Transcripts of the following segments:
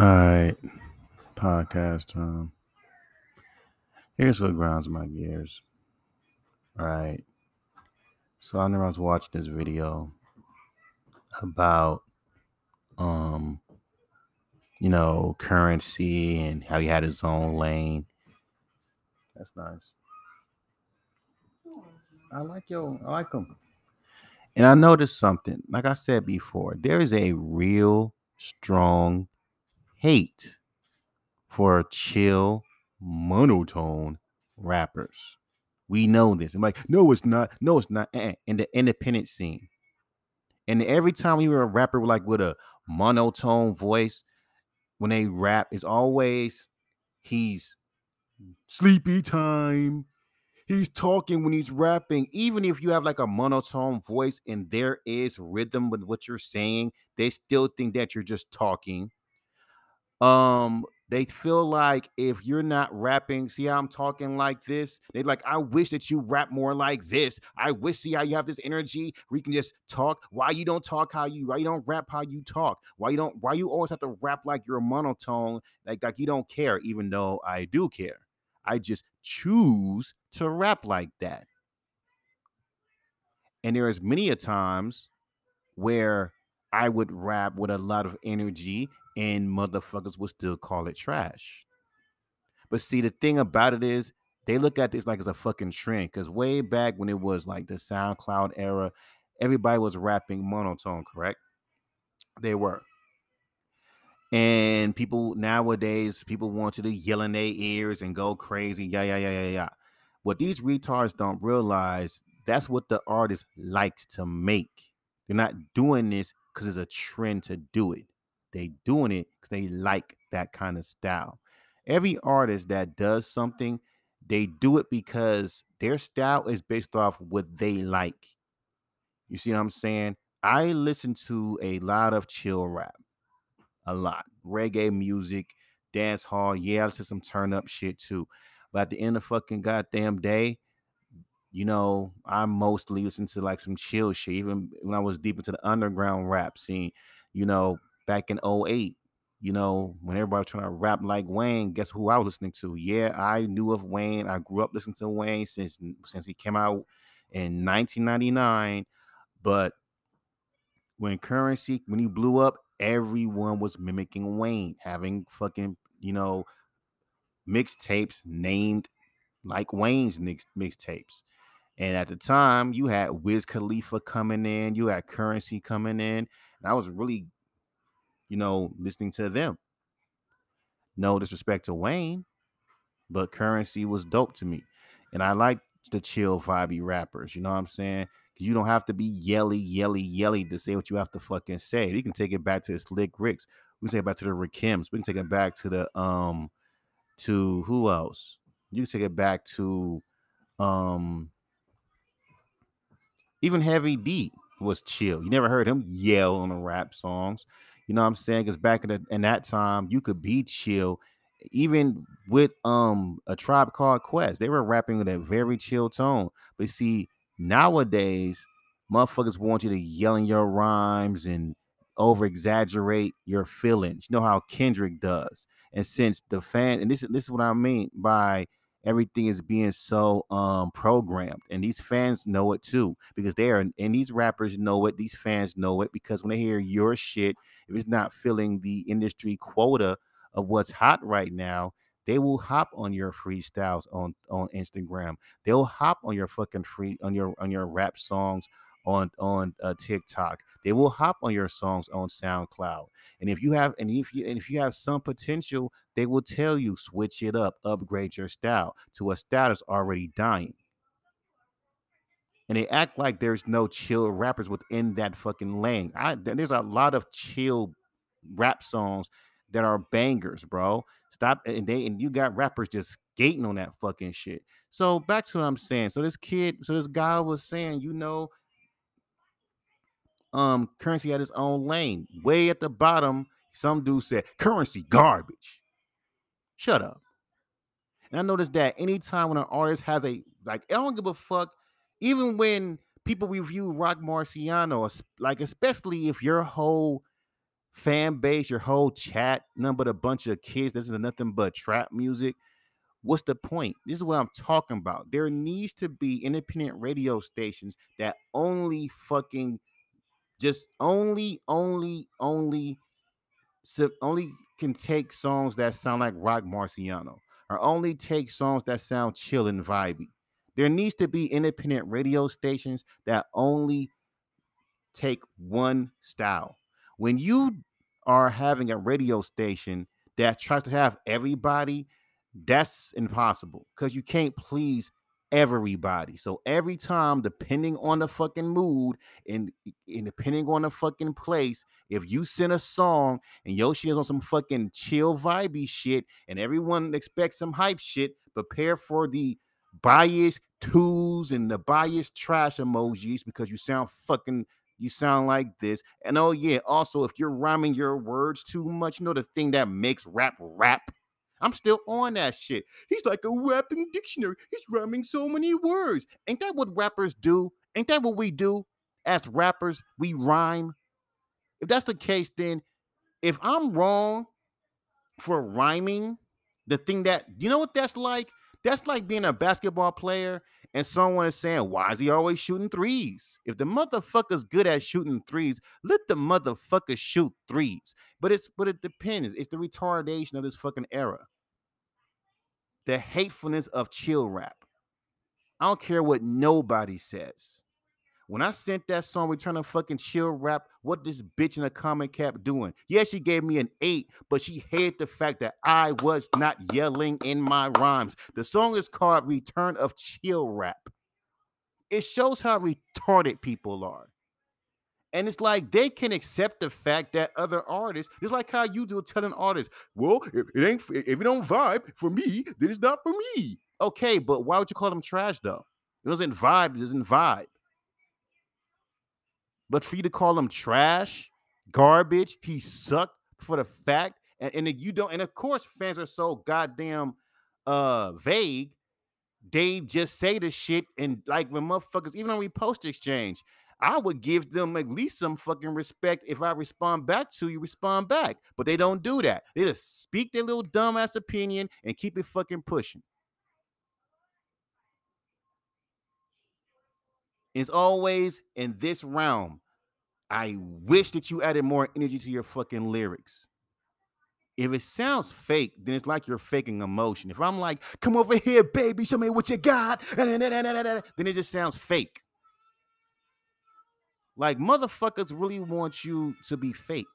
All right, podcast time. Here's what grinds my gears. All right, so I remember I was watching this video about, Curren$y and how he had his own lane. That's nice. I like him. And I noticed something. Like I said before, there is a real strong hate for chill, monotone rappers. We know this. I'm like, no, it's not. In the independent scene. And every time you were a rapper like with a monotone voice, when they rap, it's always he's sleepy time. He's talking when he's rapping. Even if you have like a monotone voice and there is rhythm with what you're saying, they still think that you're just talking. They feel like if you're not rapping, see how I'm talking like this? They like, I wish that you rap more like this. I wish, see how you have this energy where you can just talk. Why you don't rap how you talk? Why you always have to rap like you're a monotone, like you don't care, even though I do care. I just choose to rap like that. And there is many a times where I would rap with a lot of energy and motherfuckers would still call it trash. But see, the thing about it is they look at this like it's a fucking trend, because way back when it was like the SoundCloud era, everybody was rapping monotone, correct? They were. And people nowadays, people want you to yell in their ears and go crazy. Yeah. What these retards don't realize, that's what the artist likes to make. They're not doing this because it's a trend to do it. They doing it because they like that kind of style. Every artist that does something, they do it because their style is based off what they like. You see what I'm saying? I listen to a lot of chill rap, a lot. Reggae music, dance hall. Yeah, I listen to some turn up shit too. But at the end of fucking goddamn day, I mostly listen to like some chill shit. Even when I was deep into the underground rap scene, back in 2008, when everybody was trying to rap like Wayne, guess who I was listening to? Yeah, I knew of Wayne. I grew up listening to Wayne since he came out in 1999. But when Curren$y, when he blew up, everyone was mimicking Wayne, having fucking, mixtapes named like Wayne's mixtapes. And at the time, you had Wiz Khalifa coming in. You had Curren$y coming in. And I was really listening to them. No disrespect to Wayne, but Curren$y was dope to me. And I like the chill, vibey rappers. You know what I'm saying? You don't have to be yelly to say what you have to fucking say. You can take it back to the Slick Ricks. We can take it back to the Rakims. We can take it back to the, to who else? You can take it back to, even Heavy D was chill. You never heard him yell on the rap songs. You know what I'm saying? Because back in that time, you could be chill. Even with A Tribe Called Quest, they were rapping with a very chill tone. But see, nowadays, motherfuckers want you to yell in your rhymes and over-exaggerate your feelings. You know how Kendrick does. And since the fan, and this is what I mean by everything is being so programmed, and these fans know it too, because they are, and these rappers know it, these fans know it, because when they hear your shit, if it's not filling the industry quota of what's hot right now, they will hop on your freestyles on Instagram. They'll hop on your fucking on your rap songs on TikTok. They will hop on your songs on SoundCloud. And if you have some potential, they will tell you, switch it up, upgrade your style to a style that's already dying. And they act like there's no chill rappers within that fucking lane. There's a lot of chill rap songs that are bangers, bro. Stop. And you got rappers just skating on that fucking shit. So back to what I'm saying. So this guy was saying, Curren$y had his own lane. Way at the bottom, some dude said, Curren$y garbage. Shut up. And I noticed that anytime when an artist has I don't give a fuck, even when people review Rock Marciano, especially if your whole fan base, your whole chat, nothing but a bunch of kids that listen to nothing but trap music. What's the point? This is what I'm talking about. There needs to be independent radio stations that only fucking just only can take songs that sound like Rock Marciano, or only take songs that sound chill and vibey. There needs to be independent radio stations that only take one style. When you are having a radio station that tries to have everybody, that's impossible, because you can't please everybody. So every time, depending on the fucking mood and depending on the fucking place, if you send a song and your shit is on some fucking chill vibey shit and everyone expects some hype shit, prepare for the biased twos and the biased trash emojis, because you sound like this. And oh yeah, also if you're rhyming your words too much, you know the thing that makes rap rap. I'm still on that shit. He's like a rapping dictionary. He's rhyming so many words. Ain't that what rappers do? Ain't that what we do as rappers? We rhyme. If that's the case, then if I'm wrong for rhyming, the thing that, you know what that's like? That's like being a basketball player and someone is saying, why is he always shooting threes? If the motherfucker's good at shooting threes, let the motherfucker shoot threes. But it depends. It's the retardation of this fucking era. The hatefulness of chill rap. I don't care what nobody says. When I sent that song, Return of Fucking Chill Rap, what this bitch in a comment cap doing? Yeah, she gave me an 8, but she hated the fact that I was not yelling in my rhymes. The song is called Return of Chill Rap. It shows how retarded people are. And it's like they can accept the fact that other artists, it's like how you do telling artists, well, if you don't vibe for me, then it's not for me. Okay, but why would you call them trash though? It doesn't vibe, it doesn't vibe. But for you to call him trash, garbage, he sucked for the fact, and you don't, and of course fans are so goddamn vague, they just say the shit, and like when motherfuckers, even on Repost Exchange, I would give them at least some fucking respect. If I respond back to you, respond back, but they don't do that. They just speak their little dumbass opinion and keep it fucking pushing. As always, in this realm, I wish that you added more energy to your fucking lyrics. If it sounds fake, then it's like you're faking emotion. If I'm like, come over here, baby, show me what you got, then it just sounds fake. Like, motherfuckers really want you to be fake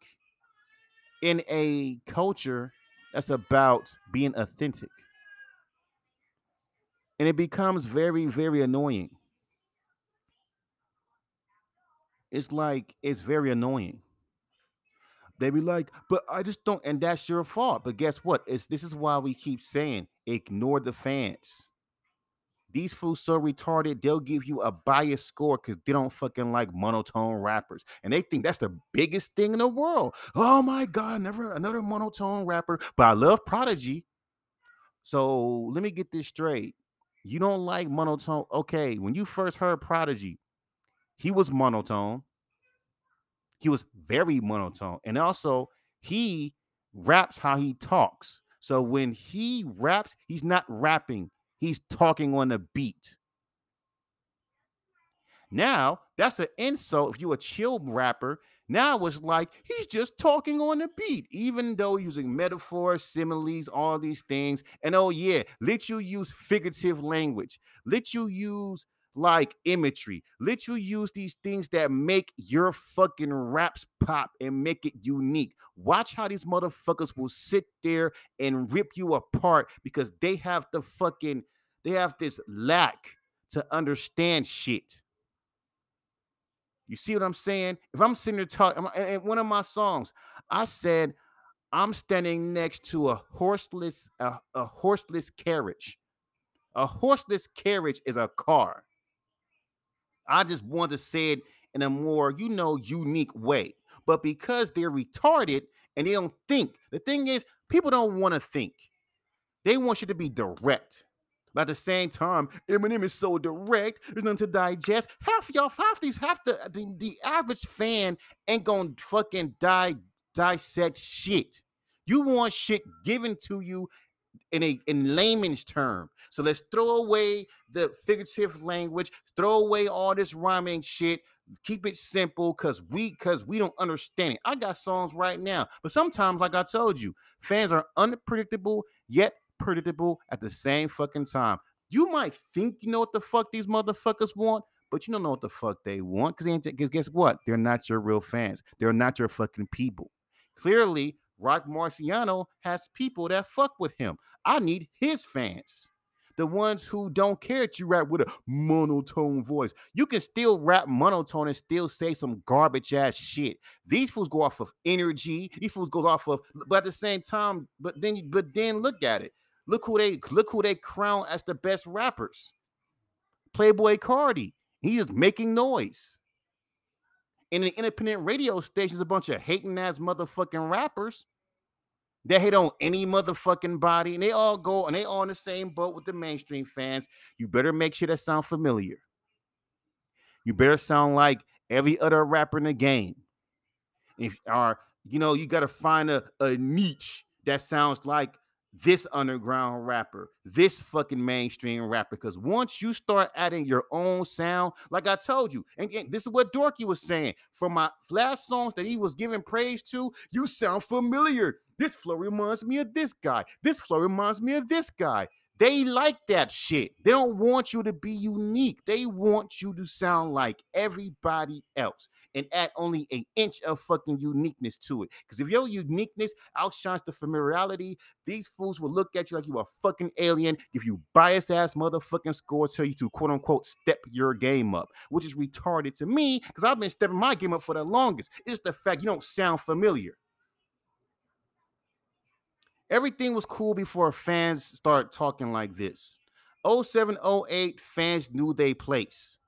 in a culture that's about being authentic. And it becomes very, very annoying. It's like, it's very annoying. They be like, but I just don't, and that's your fault. But guess what? This is why we keep saying, ignore the fans. These fools so retarded, they'll give you a biased score because they don't fucking like monotone rappers. And they think that's the biggest thing in the world. Oh my God, another monotone rapper, but I love Prodigy. So let me get this straight. You don't like monotone. Okay, when you first heard Prodigy, he was monotone. He was very monotone. And also, he raps how he talks. So when he raps, he's not rapping. He's talking on a beat. Now, that's an insult if you're a chill rapper. Now it's like, he's just talking on a beat, even though using metaphors, similes, all these things. And oh yeah, let you use figurative language. Let you use like imagery, let you use these things that make your fucking raps pop and make it unique. Watch how these motherfuckers will sit there and rip you apart because they have the fucking, they have this lack to understand shit. You see what I'm saying? If I'm sitting there talking, in one of my songs, I said, I'm standing next to a horseless carriage. A horseless carriage is a car. I just want to say it in a more, unique way. But because they're retarded and they don't think, the thing is, people don't want to think. They want you to be direct. But at the same time, Eminem is so direct. There's nothing to digest. Half the average fan ain't gonna fucking dissect shit. You want shit given to you in layman's term. So let's throw away the figurative language, throw away all this rhyming shit, keep it simple, because we don't understand it. I got songs right now, but sometimes, like I told you, fans are unpredictable yet predictable at the same fucking time. You might think you know what the fuck these motherfuckers want, but you don't know what the fuck they want, because guess what? They're not your real fans. They're not your fucking people. Clearly, Rock Marciano has people that fuck with him. I need his fans. The ones who don't care that you rap with a monotone voice. You can still rap monotone and still say some garbage-ass shit. These fools go off of energy. These fools go off of, but at the same time, but then look at it. Look who they crown as the best rappers. Playboi Carti. He is making noise. And the independent radio station's a bunch of hating-ass motherfucking rappers that hate on any motherfucking body, and they all go, and they all in the same boat with the mainstream fans. You better make sure that sound familiar. You better sound like every other rapper in the game. You got to find a niche that sounds like this underground rapper, this fucking mainstream rapper, because once you start adding your own sound, like I told you, and this is what Dorky was saying, for my last songs that he was giving praise to, you sound familiar. This flow reminds me of this guy. This flow reminds me of this guy. They like that shit. They don't want you to be unique. They want you to sound like everybody else and add only an inch of fucking uniqueness to it. Because if your uniqueness outshines the familiarity, these fools will look at you like you a fucking alien, give you biased-ass motherfucking scores, tell you to, quote-unquote, step your game up, which is retarded to me because I've been stepping my game up for the longest. It's the fact you don't sound familiar. Everything was cool before fans started talking like this. 07, 08, fans knew their place.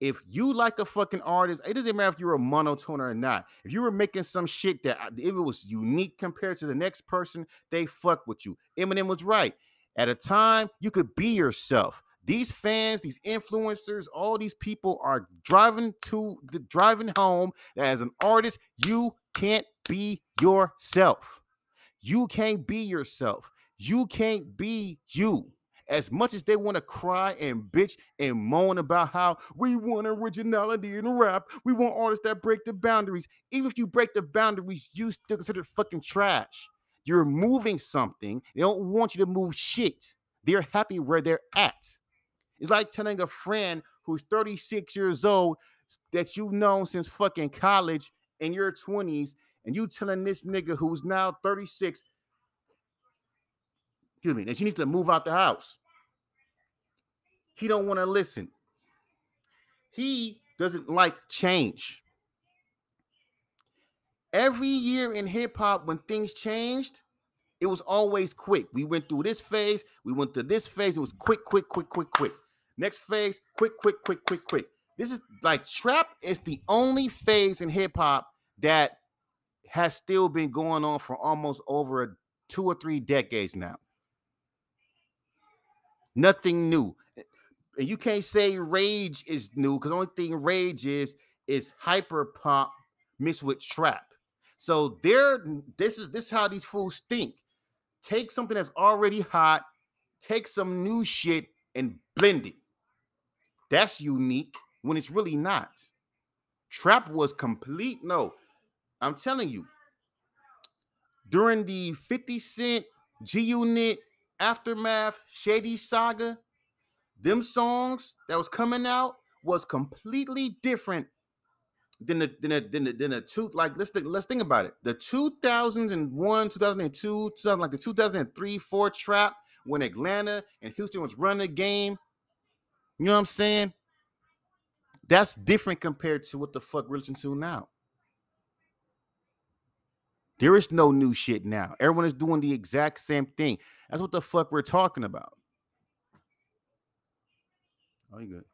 If you like a fucking artist, it doesn't matter if you're a monotone or not. If you were making some shit that, if it was unique compared to the next person, they fuck with you. Eminem was right. At a time, you could be yourself. These fans, these influencers, all these people are driving home that as an artist, you can't be yourself. You can't be yourself. You can't be you. As much as they want to cry and bitch and moan about how we want originality in rap, we want artists that break the boundaries. Even if you break the boundaries, you still consider fucking trash. You're moving something. They don't want you to move shit. They're happy where they're at. It's like telling a friend who's 36 years old that you've known since fucking college in your 20s, and you telling this nigga who's now 36, that you need to move out the house. He don't want to listen. He doesn't like change. Every year in hip-hop, when things changed, it was always quick. We went through this phase. We went through this phase. It was quick, quick, quick, quick, quick. Next phase, quick, quick, quick, quick, quick. This is like trap is the only phase in hip-hop that has still been going on for almost over 2 or 3 decades now. Nothing new. And you can't say rage is new because the only thing rage is hyper pop mixed with trap. So this is how these fools think. Take something that's already hot, take some new shit and blend it. That's unique when it's really not. Trap was complete. No, I'm telling you, during the 50 Cent, G-Unit, Aftermath, Shady Saga, them songs that was coming out was completely different than the two, like, let's think about it. The 2001, 2002, 2000, like the 2003, 4 trap when Atlanta and Houston was running the game. You know what I'm saying? That's different compared to what the fuck we're listening to now. There is no new shit now. Everyone is doing the exact same thing. That's what the fuck we're talking about. Oh, you good.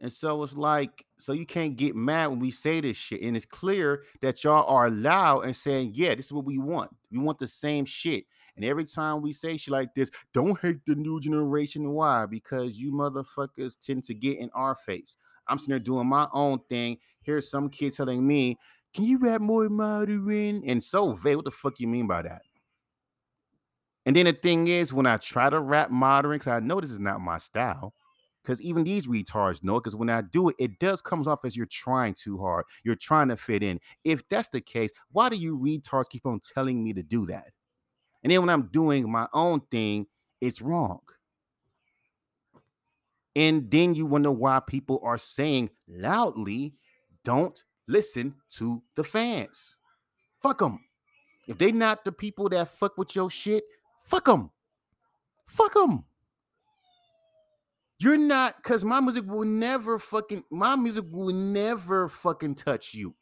And so it's like, so you can't get mad when we say this shit. And it's clear that y'all are loud and saying, yeah, this is what we want. We want the same shit. And every time we say shit like this, don't hate the new generation. Why? Because you motherfuckers tend to get in our face. I'm sitting there doing my own thing. Here's some kid telling me, can you rap more modern and so vague? What the fuck you mean by that? And then the thing is, when I try to rap modern, because I know this is not my style, because even these retards know it, because when I do it, it does comes off as you're trying too hard. You're trying to fit in. If that's the case, why do you retards keep on telling me to do that? And then when I'm doing my own thing, it's wrong. And then you wonder why people are saying loudly, don't listen to the fans. Fuck them. If they not the people that fuck with your shit, fuck them. Fuck them. You're not, because my music will never fucking touch you.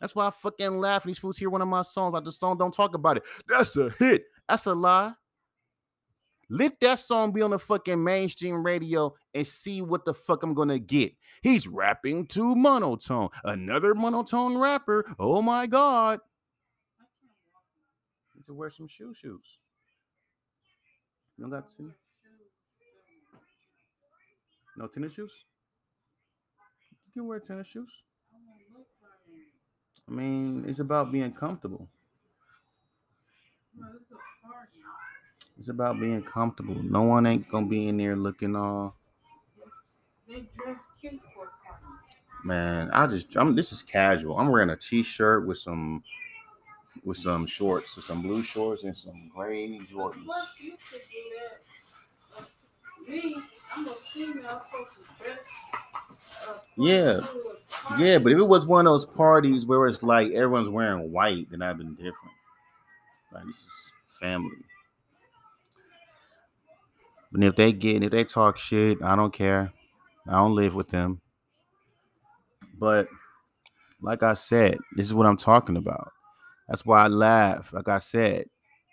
That's why I fucking laugh when these fools hear one of my songs, like the song Don't Talk About It. That's a hit. That's a lie. Let that song be on the fucking mainstream radio and see what the fuck I'm gonna get. He's rapping to monotone. Another monotone rapper. Oh my God. I need to wear some shoes. You don't got to see me? No tennis shoes? You can wear tennis shoes. I mean, it's about being comfortable. It's about being comfortable. No one ain't gonna be in there looking all. They dress cute for a party. Man, this is casual. I'm wearing a t-shirt with some shorts, with some blue shorts and some gray Jordans. What you could do that? Me, I'm a female, yeah. Yeah, but if it was one of those parties where it's like everyone's wearing white, then I've been different. Like, this is family. But if they talk shit, I don't care. I don't live with them. But like I said, this is what I'm talking about. That's why I laugh. Like I said,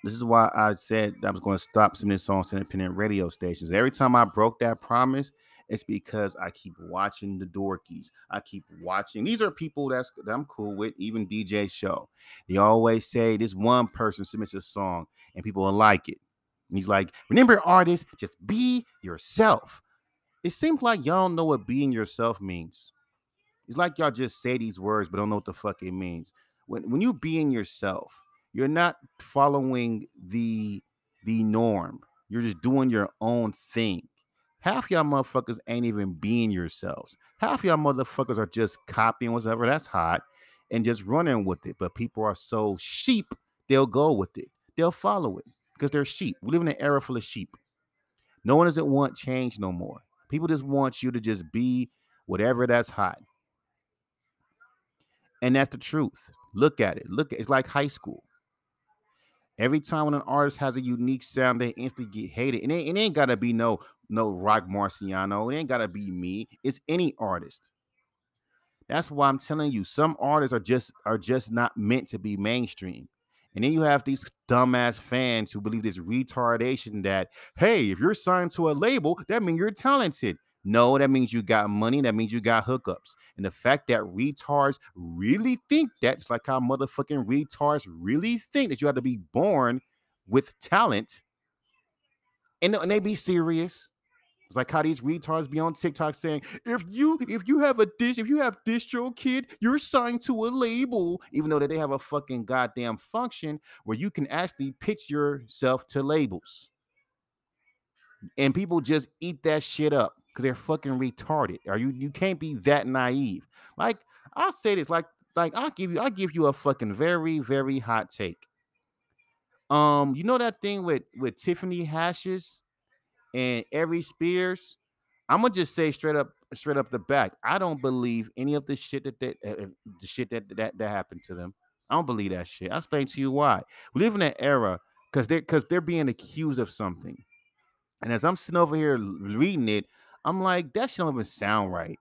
this is why I said I was going to stop sending songs to independent radio stations. Every time I broke that promise, it's because I keep watching the Dorkies. I keep watching. These are people that I'm cool with, even DJ Show. They always say this one person submits a song and people will like it. And he's like, remember artists, just be yourself. It seems like y'all don't know what being yourself means. It's like y'all just say these words but don't know what the fuck it means. When you're being yourself, you're not following the norm. You're just doing your own thing. Half y'all motherfuckers ain't even being yourselves. Half y'all motherfuckers are just copying whatever that's hot and just running with it. But people are so sheep, they'll go with it. They'll follow it because they're sheep. We live in an era full of sheep. No one doesn't want change no more. People just want you to just be whatever that's hot. And that's the truth. Look at it. It's like high school. Every time when an artist has a unique sound, they instantly get hated. And it ain't got to be no Rock Marciano. It ain't got to be me. It's any artist. That's why I'm telling you, some artists are just not meant to be mainstream. And then you have these dumbass fans who believe this retardation that, hey, if you're signed to a label, that means you're talented. No, that means you got money. That means you got hookups. And the fact that retards really think that, just like how motherfucking retards really think that you have to be born with talent. And they be serious. It's like how these retards be on TikTok saying, if you have Distro Kid, you're signed to a label, even though that they have a fucking goddamn function where you can actually pitch yourself to labels. And people just eat that shit up because they're fucking retarded. Are you can't be that naive. Like, I'll say this, like I'll give you a fucking very, very hot take. You know that thing with Tiffany Hashes and Every Spears? I'm gonna just say straight up the back, I don't believe any of the shit that happened to them. I don't believe that shit. I'll explain to you why. We live in an era because they're being accused of something, and as I'm sitting over here reading it, I'm like, that shit don't even sound right.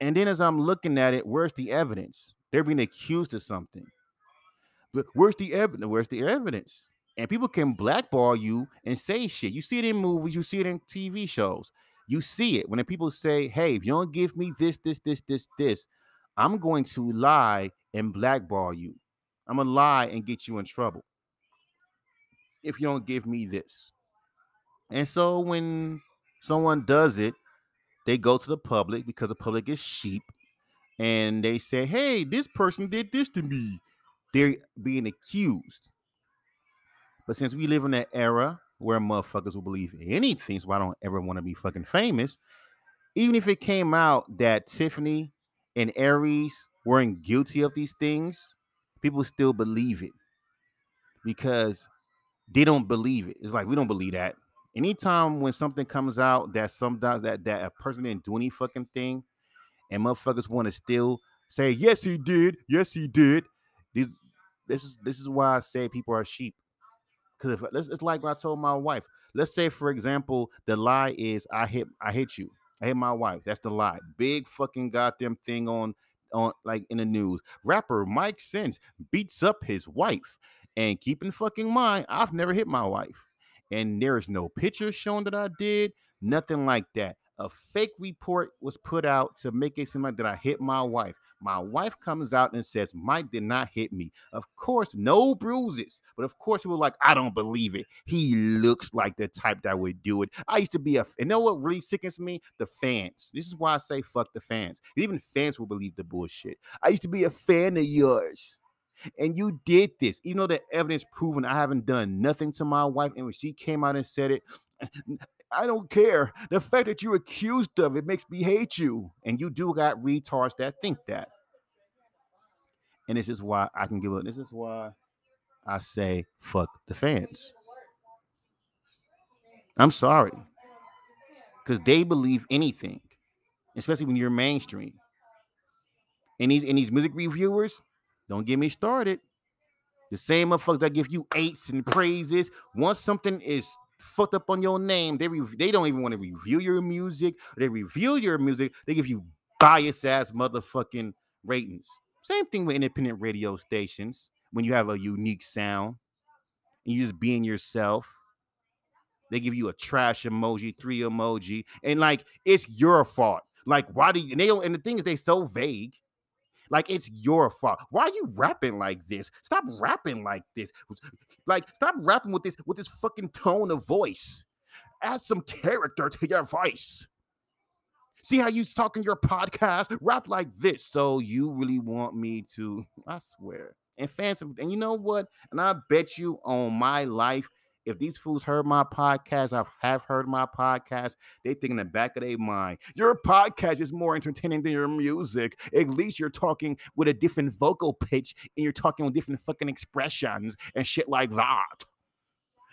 And then as I'm looking at it, where's the evidence? They're being accused of something. But where's the evidence? Where's the evidence? And people can blackball you and say shit. You see it in movies. You see it in TV shows. You see it when the people say, hey, if you don't give me this, I'm going to lie and blackball you. I'm going to lie and get you in trouble if you don't give me this. And so when someone does it, they go to the public because the public is sheep. and they say, hey, this person did this to me, they're being accused. But since we live in that era where motherfuckers will believe anything, so I don't ever want to be fucking famous. Even if it came out that Tiffany and Aries weren't guilty of these things, people still believe it because they don't believe it. It's like, we don't believe that. Anytime when something comes out that sometimes that a person didn't do any fucking thing and motherfuckers want to still say, yes, he did. Yes, he did. This is why I say people are sheep. Because it's like I told my wife. Let's say, for example, the lie is I hit you. I hit my wife. That's the lie. Big fucking goddamn thing on like in the news. Rapper Mike Sense beats up his wife. And keep in fucking mind, I've never hit my wife. And there is no picture shown that I did. Nothing like that. A fake report was put out to make it seem like that I hit my wife. My wife comes out and says, Mike did not hit me. Of course, no bruises. But of course, we were like, I don't believe it. He looks like the type that would do it. I used to be you know what really sickens me? The fans. This is why I say fuck the fans. Even fans will believe the bullshit. I used to be a fan of yours. And you did this. Even though the evidence proven I haven't done nothing to my wife. And when she came out and said it, I don't care. The fact that you're accused of it makes me hate you. And you do got retards that think that. And this is why I can give up. This is why I say fuck the fans. I'm sorry. Because they believe anything. Especially when you're mainstream. And these music reviewers, don't get me started. The same motherfuckers that give you eights and praises. Once something is fucked up on your name, they don't even want to review your music. They review your music, they give you biased ass motherfucking ratings. Same thing with independent radio stations. When you have a unique sound and you just being yourself, they give you a trash emoji, 3 emoji, and like it's your fault. Like, why do you? And they don't. And the thing is, they so vague. Like, it's your fault. Why are you rapping like this? Stop rapping like this. Like, stop rapping with this fucking tone of voice. Add some character to your voice. See how you talk in your podcast? Rap like this. So you really want me to, I swear. And fans, and you know what? And I bet you on my life, if these fools heard my podcast, I have heard my podcast, they think in the back of their mind, your podcast is more entertaining than your music. At least you're talking with a different vocal pitch and you're talking with different fucking expressions and shit like that.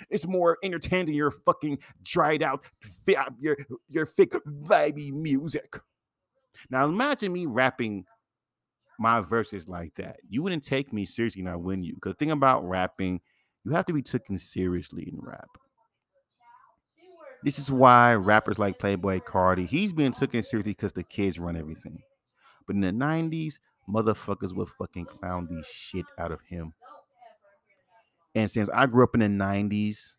It's more entertaining than your fucking dried out, your thick, vibey music. Now imagine me rapping my verses like that. You wouldn't take me seriously and I wouldn't you. Because the thing about rapping, you have to be taken seriously in rap. This is why rappers like Playboi Carti, he's being taken seriously because the kids run everything. But in the 90s, motherfuckers would fucking clown the shit out of him. And since I grew up in the 90s,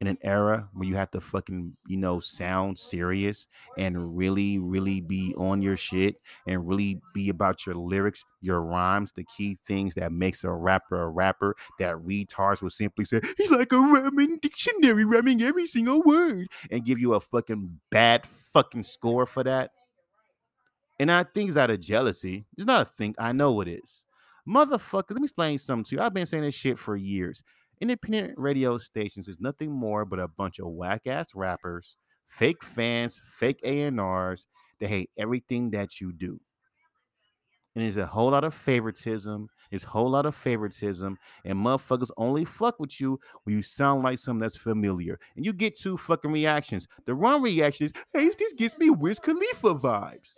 in an era where you have to fucking, you know, sound serious and really, really be on your shit and really be about your lyrics, your rhymes, the key things that makes a rapper that retards will simply say, he's like a rhyming dictionary, rhyming every single word, and give you a fucking bad fucking score for that. And I think it's out of jealousy. It's not a thing. I know it is. Motherfucker, let me explain something to you. I've been saying this shit for years. Independent radio stations is nothing more but a bunch of whack-ass rappers, fake fans, fake A&Rs that hate everything that you do. And there's a whole lot of favoritism. And motherfuckers only fuck with you when you sound like something that's familiar. And you get 2 fucking reactions. The one reaction is, hey, this gives me Wiz Khalifa vibes.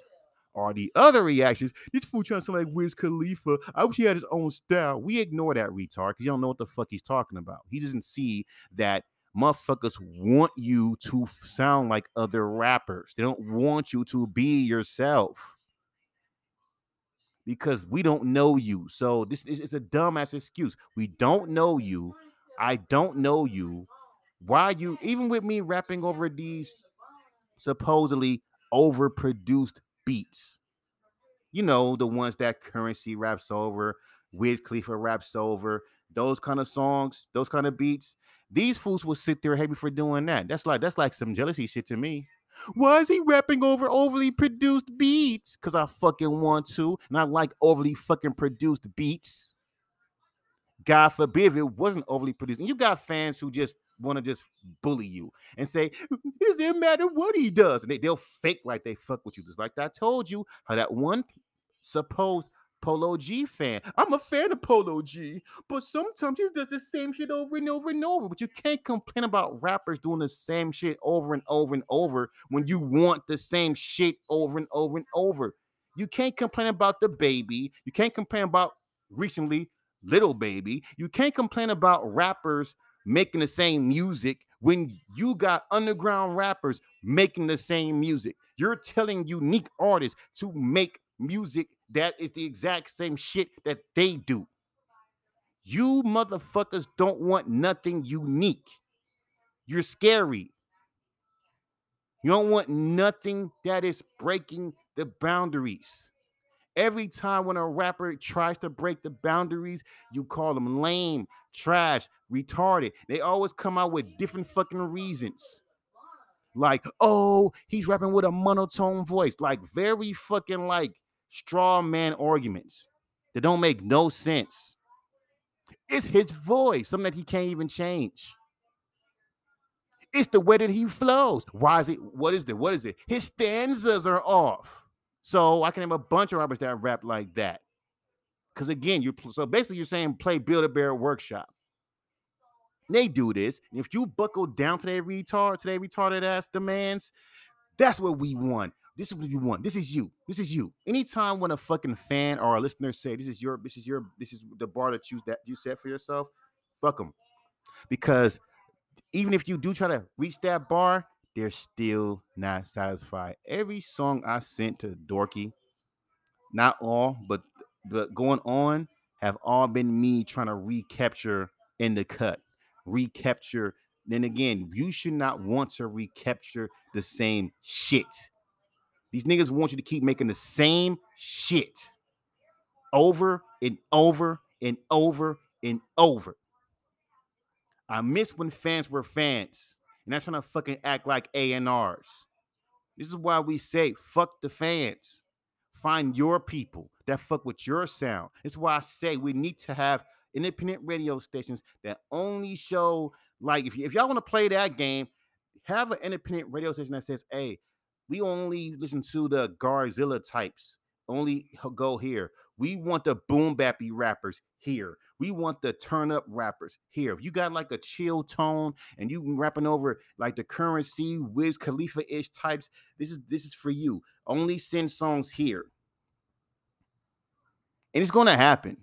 Or the other reactions, this fool trying to sound like Wiz Khalifa. I wish he had his own style. We ignore that retard because you don't know what the fuck he's talking about. He doesn't see that motherfuckers want you to sound like other rappers. They don't want you to be yourself because we don't know you. So this is a dumbass excuse. We don't know you. I don't know you. Why you, even with me rapping over these supposedly overproduced beats, you know, the ones that Curren$y raps over, Wiz Khalifa raps over, those kind of songs, those kind of beats. These fools will sit there happy for doing that. That's like some jealousy shit to me. Why is he rapping over overly produced beats? Because I fucking want to, and I like overly fucking produced beats. God forbid if it wasn't overly produced. And you got fans who just want to just bully you and say, it doesn't matter what he does. And they'll fake like they fuck with you. Just like I told you how that one supposed Polo G fan. I'm a fan of Polo G, but sometimes he does the same shit over and over and over. But you can't complain about rappers doing the same shit over and over and over when you want the same shit over and over and over. You can't complain about the baby. You can't complain about recently Lil Baby. You can't complain about rappers making the same music when you got underground rappers making the same music. You're telling unique artists to make music that is the exact same shit that they do. You motherfuckers don't want nothing unique. You're scary. You don't want nothing that is breaking the boundaries. Every time when a rapper tries to break the boundaries, you call them lame, trash, retarded. They always come out with different fucking reasons. Like, oh, he's rapping with a monotone voice. Like, very fucking like straw man arguments that don't make no sense. It's his voice, something that he can't even change. It's the way that he flows. Why is it? What is it? His stanzas are off. So I can name a bunch of rappers that rap like that. Because again, you're saying play Build-A-Bear Workshop. They do this. And if you buckle down to their retarded ass demands, that's what we want. This is what you want. This is you. Anytime when a fucking fan or a listener say, this is the bar that you set for yourself, fuck them. Because even if you do try to reach that bar, they're still not satisfied. Every song I sent to Dorky, not all, but going on, have all been me trying to recapture in the cut. Recapture. Then again, you should not want to recapture the same shit. These niggas want you to keep making the same shit over and over and over and over. I miss when fans were fans. And that's trying to fucking act like A&Rs. This is why we say, fuck the fans. Find your people that fuck with your sound. It's why I say we need to have independent radio stations that only show, like, if y'all want to play that game, have an independent radio station that says, hey, we only listen to the Garzilla types. Only go here. We want the boom bappy rappers here. We want the turn up rappers here. If you got like a chill tone and you rapping over like the Curren$y, Wiz Khalifa-ish types, this is for you. Only send songs here. And it's going to happen.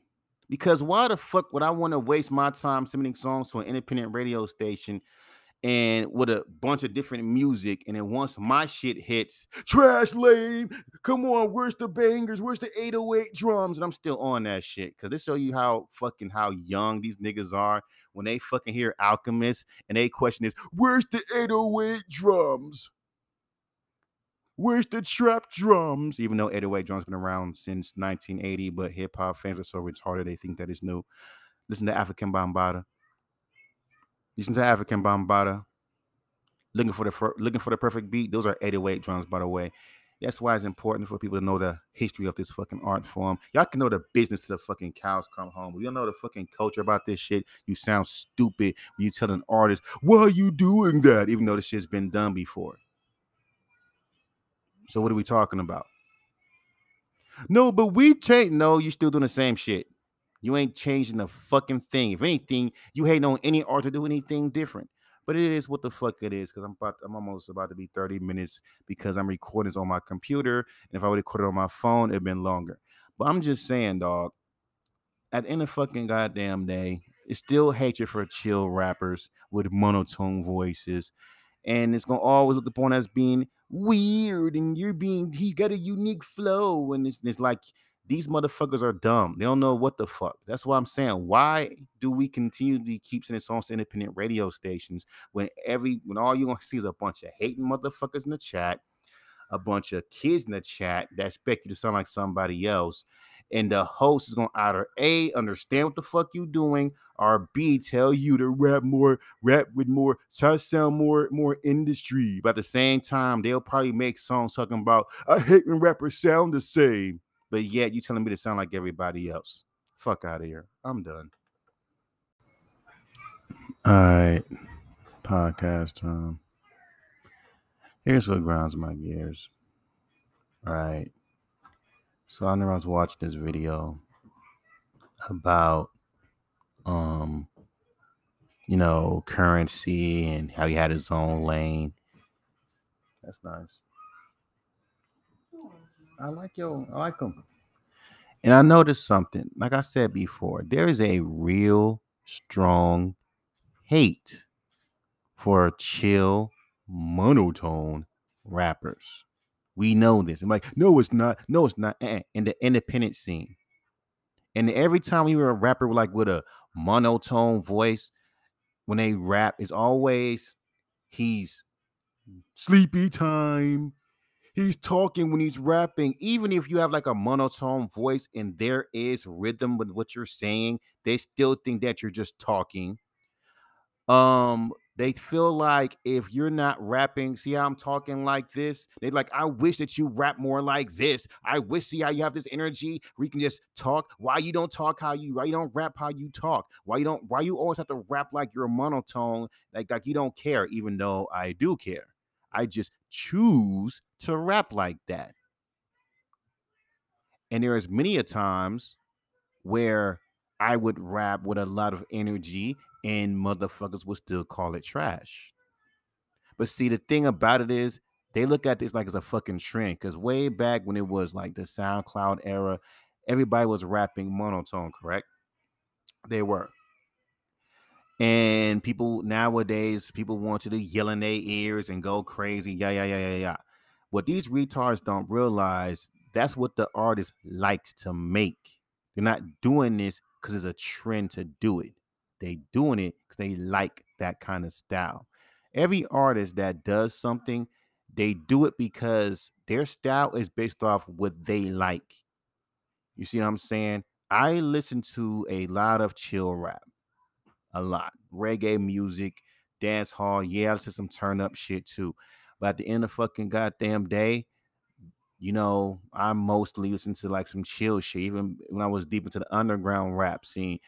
Because why the fuck would I want to waste my time submitting songs to an independent radio station and with a bunch of different music, and then once my shit hits, trash lame, come on, where's the bangers, where's the 808 drums, and I'm still on that shit, because this show you how young these niggas are when they fucking hear Alchemist, and they question is, where's the 808 drums, where's the trap drums, even though 808 drums been around since 1980, but hip-hop fans are so retarded, they think that it's new. Listen to Afrika Bambaataa. Looking for the perfect beat. Those are 808 drums, by the way. That's why it's important for people to know the history of this fucking art form. Y'all can know the business to the fucking cows come home. You don't know the fucking culture about this shit. You sound stupid when you tell an artist, why are you doing that? Even though this shit's been done before. So what are we talking about? No, but we changed. No, you're still doing the same shit. You ain't changing the fucking thing. If anything, you hating on any art to do anything different. But it is what the fuck it is, because I'm almost about to be 30 minutes because I'm recording this on my computer. And if I would have recorded on my phone, it'd been longer. But I'm just saying, dog, at the end of fucking goddamn day, it's still hatred for chill rappers with monotone voices. And it's going to always look upon as being weird and he's got a unique flow. And it's like, these motherfuckers are dumb. They don't know what the fuck. That's why I'm saying, why do we continually keep sending songs to independent radio stations when all you're going to see is a bunch of hating motherfuckers in the chat, a bunch of kids in the chat that expect you to sound like somebody else, and the host is gonna either A, understand what the fuck you doing, or B, tell you to rap with more, try to sound more industry. But at the same time, they'll probably make songs talking about, I hate when rappers sound the same, but yet you telling me to sound like everybody else. Fuck out of here. I'm done. All right, podcast time. Here's what grinds my gears. All right. So I remember I was watching this video about, Curren$y and how he had his own lane. That's nice. I like him. And I noticed something. Like I said before, there is a real strong hate for chill, monotone rappers. We know this. I'm like, no, it's not. In the independent scene. And every time you were a rapper like with a monotone voice, when they rap, it's always he's sleepy time. He's talking when he's rapping. Even if you have like a monotone voice and there is rhythm with what you're saying, they still think that you're just talking. They feel like if you're not rapping, see how I'm talking like this? They like, I wish that you rap more like this. I wish, see how you have this energy where you can just talk. Why you don't rap how you talk? Why you always have to rap like you're monotone, like you don't care, even though I do care. I just choose to rap like that. And there is many a times where I would rap with a lot of energy and motherfuckers would still call it trash. But see, the thing about it is they look at this like it's a fucking trend, because way back when it was like the SoundCloud era, everybody was rapping monotone, correct? They were. And people nowadays want you to yell in their ears and go crazy. Yeah. What these retards don't realize, that's what the artist likes to make. They're not doing this because it's a trend to do it. They doing it because they like that kind of style. Every artist that does something, they do it because their style is based off what they like. You see what I'm saying? I listen to a lot of chill rap. A lot. Reggae music, dance hall. Yeah, I listen to some turn up shit too. But at the end of fucking goddamn day, I mostly listen to like some chill shit. Even when I was deep into the underground rap scene,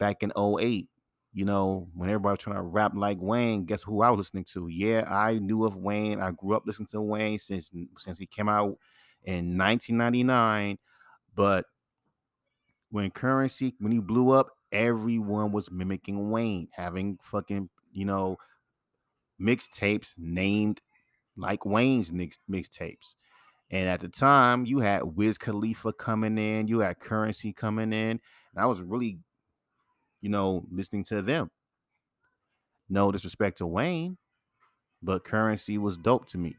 back in 2008, when everybody was trying to rap like Wayne, guess who I was listening to? Yeah, I knew of Wayne. I grew up listening to Wayne since he came out in 1999. But when Curren$y, when he blew up, everyone was mimicking Wayne, having fucking, mixtapes named like Wayne's mixtapes. And at the time, you had Wiz Khalifa coming in, you had Curren$y coming in, and I was really, listening to them. No disrespect to Wayne, but Curren$y was dope to me.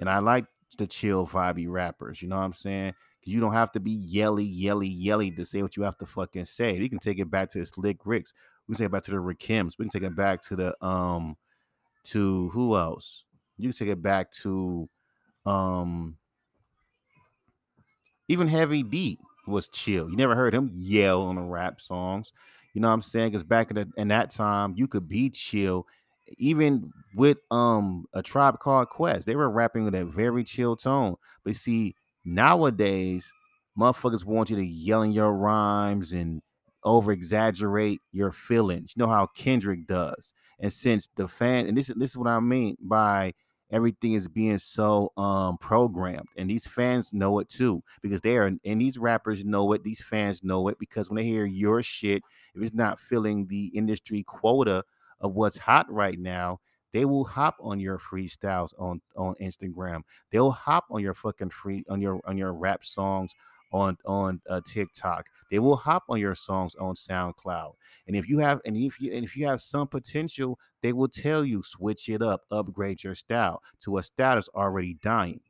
And I like the chill, vibey rappers, you know what I'm saying? You don't have to be yelly to say what you have to fucking say. You can take it back to the Slick Ricks. We can take it back to the Rakims. We can take it back to the, to who else? You can take it back to, even Heavy D was chill. You never heard him yell on the rap songs. You know what I'm saying? Because back in that time, you could be chill. Even with A Tribe Called Quest, they were rapping with a very chill tone. But see, nowadays, motherfuckers want you to yell in your rhymes and over-exaggerate your feelings. You know how Kendrick does. And since the fan, and this is what I mean by everything is being so programmed. And these fans know it too, because they are, and these rappers know it. These fans know it, because when they hear your shit, if it's not filling the industry quota of what's hot right now, they will hop on your freestyles on Instagram. They'll hop on your fucking on your rap songs on TikTok. They will hop on your songs on SoundCloud. And if you have some potential, they will tell you switch it up, upgrade your style to a style that's already dying.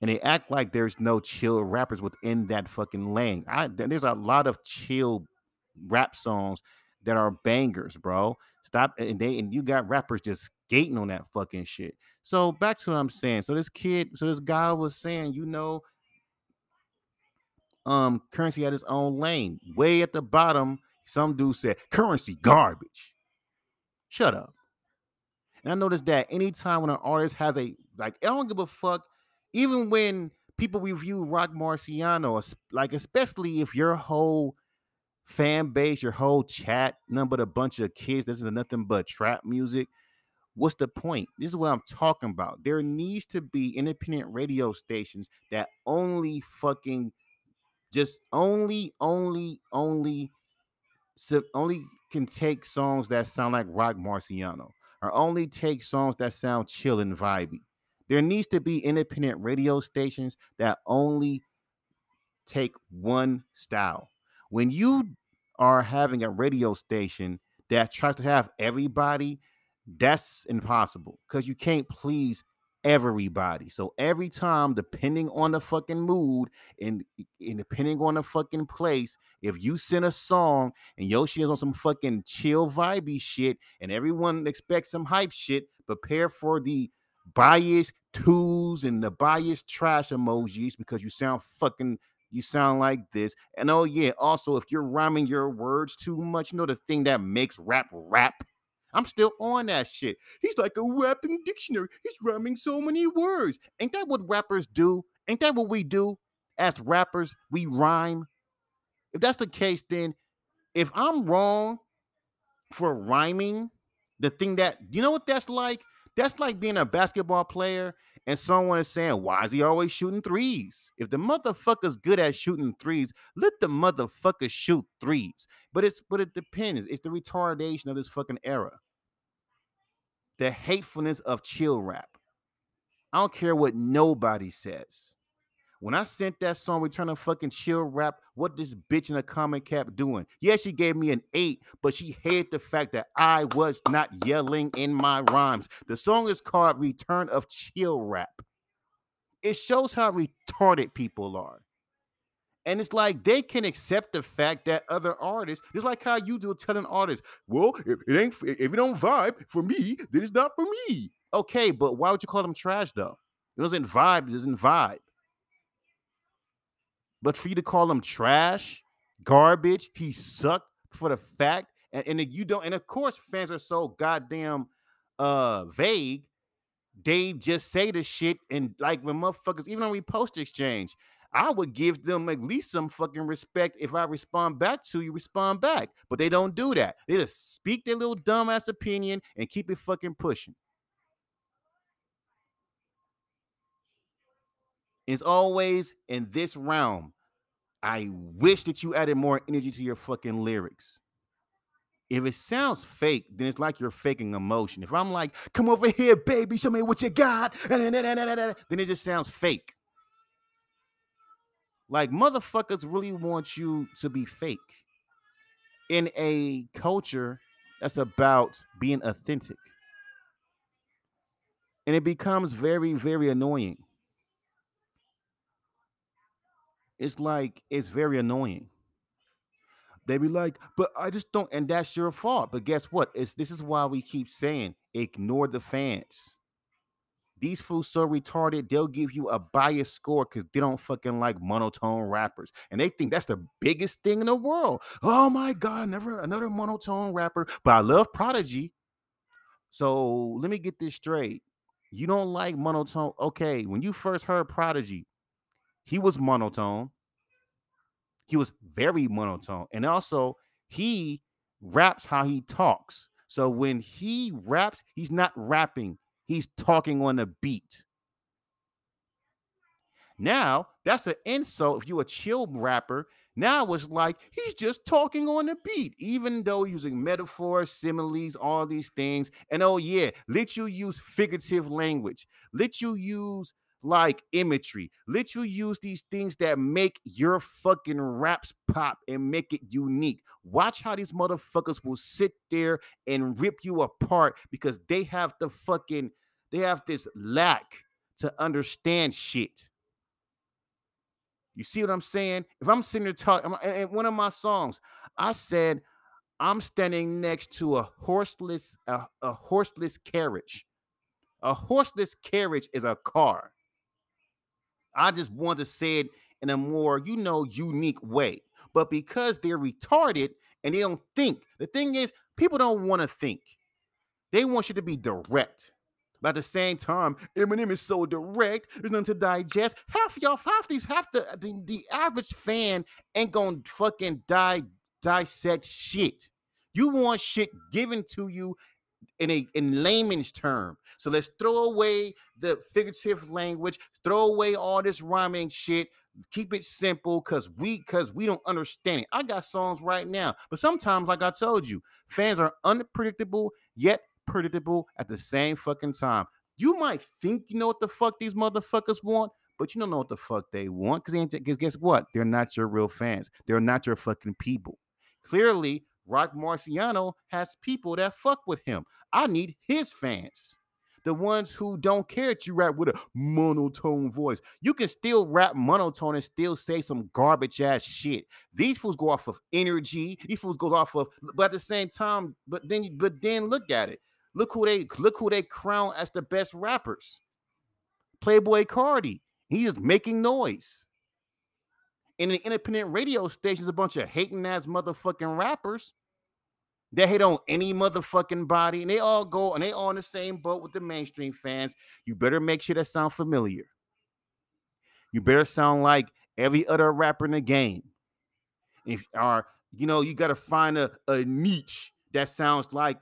And they act like there's no chill rappers within that fucking lane. There's a lot of chill rap songs that are bangers, bro. Stop. And you got rappers just skating on that fucking shit. So back to what I'm saying. So this guy was saying, Curren$y had his own lane. Way at the bottom, some dude said, Curren$y garbage. Shut up. And I noticed that anytime when an artist has a, like, I don't give a fuck, even when people review Rock Marciano, like, especially if your whole fan base, your whole chat, nothing but a bunch of kids, this is nothing but trap music. What's the point? This is what I'm talking about. There needs to be independent radio stations that only fucking just only can take songs that sound like Rock Marciano, or only take songs that sound chill and vibey. There needs to be independent radio stations that only take one style. When you are having a radio station that tries to have everybody, that's impossible, because you can't please everybody. So every time, depending on the fucking mood and depending on the fucking place, if you send a song and your shit is on some fucking chill vibey shit and everyone expects some hype shit, prepare for the biased twos and the biased trash emojis, because you sound fucking, you sound like this. And oh yeah, also if you're rhyming your words too much, you know the thing that makes rap rap. I'm still on that shit. He's like a rapping dictionary. He's rhyming so many words. Ain't that what rappers do? Ain't that what we do? As rappers, we rhyme. If that's the case, then if I'm wrong for rhyming, the thing that, you know what that's like? That's like being a basketball player and someone is saying, why is he always shooting threes? If the motherfucker's good at shooting threes, let the motherfucker shoot threes. But it depends. It's the retardation of this fucking era. The hatefulness of chill rap. I don't care what nobody says. When I sent that song, Return to Fucking Chill Rap, what this bitch in a comment cap doing? Yeah, she gave me an 8, but she hated the fact that I was not yelling in my rhymes. The song is called Return of Chill Rap. It shows how retarded people are. And it's like they can accept the fact that other artists, just like how you do telling artists, well, if it don't vibe for me, then it's not for me. Okay, but why would you call them trash though? It doesn't vibe, it doesn't vibe. But for you to call him trash, garbage, he sucked for the fact, and you don't, and of course fans are so goddamn vague, they just say the shit, and like when motherfuckers, even on Repost Exchange, I would give them at least some fucking respect. If I respond back to you, respond back, but they don't do that. They just speak their little dumbass opinion and keep it fucking pushing. As always, in this realm, I wish that you added more energy to your fucking lyrics. If it sounds fake, then it's like you're faking emotion. If I'm like, come over here, baby, show me what you got, then it just sounds fake. Like, motherfuckers really want you to be fake. In a culture that's about being authentic. And it becomes very, very annoying. It's like, it's very annoying. They be like, but I just don't, and that's your fault. But guess what? This is why we keep saying, ignore the fans. These fools so retarded, they'll give you a biased score because they don't fucking like monotone rappers. And they think that's the biggest thing in the world. Oh my God, never another monotone rapper, but I love Prodigy. So let me get this straight. You don't like monotone. Okay, when you first heard Prodigy, he was monotone. He was very monotone. And also, he raps how he talks. So when he raps, he's not rapping. He's talking on a beat. Now, that's an insult if you're a chill rapper. Now it's like, he's just talking on a beat, even though using metaphors, similes, all these things. And oh yeah, let you use figurative language. Let you use like imagery, let you use these things that make your fucking raps pop and make it unique. Watch how these motherfuckers will sit there and rip you apart because they have the fucking, they have this lack to understand shit. You see what I'm saying? If I'm sitting there talking, in one of my songs, I said, I'm standing next to a horseless carriage. A horseless carriage is a car. I just want to say it in a more, you know, unique way. But because they're retarded and they don't think, the thing is, people don't want to think. They want you to be direct. But at the same time, Eminem is so direct, there's nothing to digest. Half the average fan ain't gonna fucking dissect shit. You want shit given to you in layman's term. So let's throw away the figurative language, throw away all this rhyming shit, keep it simple, cause we don't understand it. I got songs right now, but sometimes, like I told you, fans are unpredictable yet predictable at the same fucking time. You might think you know what the fuck these motherfuckers want, but you don't know what the fuck they want, because guess what? They're not your real fans. They're not your fucking people. Clearly, Rock Marciano has people that fuck with him. I need his fans. The ones who don't care that you rap with a monotone voice. You can still rap monotone and still say some garbage ass shit. These fools go off of energy. These fools go off of, but at the same time, but then look at it. Look who they crown as the best rappers. Playboi Carti. He is making noise. And the independent radio stations, a bunch of hating ass motherfucking rappers that hate on any motherfucking body, and they all in the same boat with the mainstream fans. You better make sure that sound familiar. You better sound like every other rapper in the game. You gotta find a niche that sounds like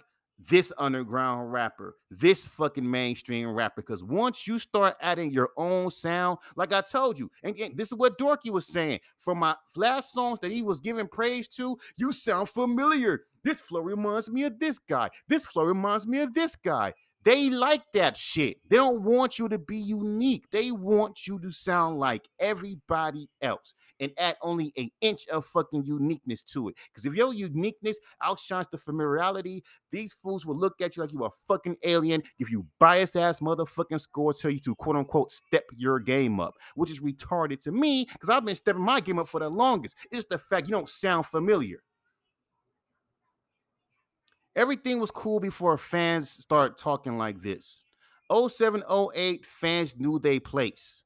this underground rapper, this fucking mainstream rapper, because once you start adding your own sound, like I told you, and this is what Dorky was saying, for my last songs that he was giving praise to, you sound familiar. This flow reminds me of this guy. This flow reminds me of this guy. They like that shit. They don't want you to be unique. They want you to sound like everybody else and add only an inch of fucking uniqueness to it. Because if your uniqueness outshines the familiarity, these fools will look at you like you a fucking alien, give you biased ass motherfucking scores, tell you to quote unquote step your game up, which is retarded to me because I've been stepping my game up for the longest. It's the fact you don't sound familiar. Everything was cool before fans start talking like this. 07, 08, fans knew their place.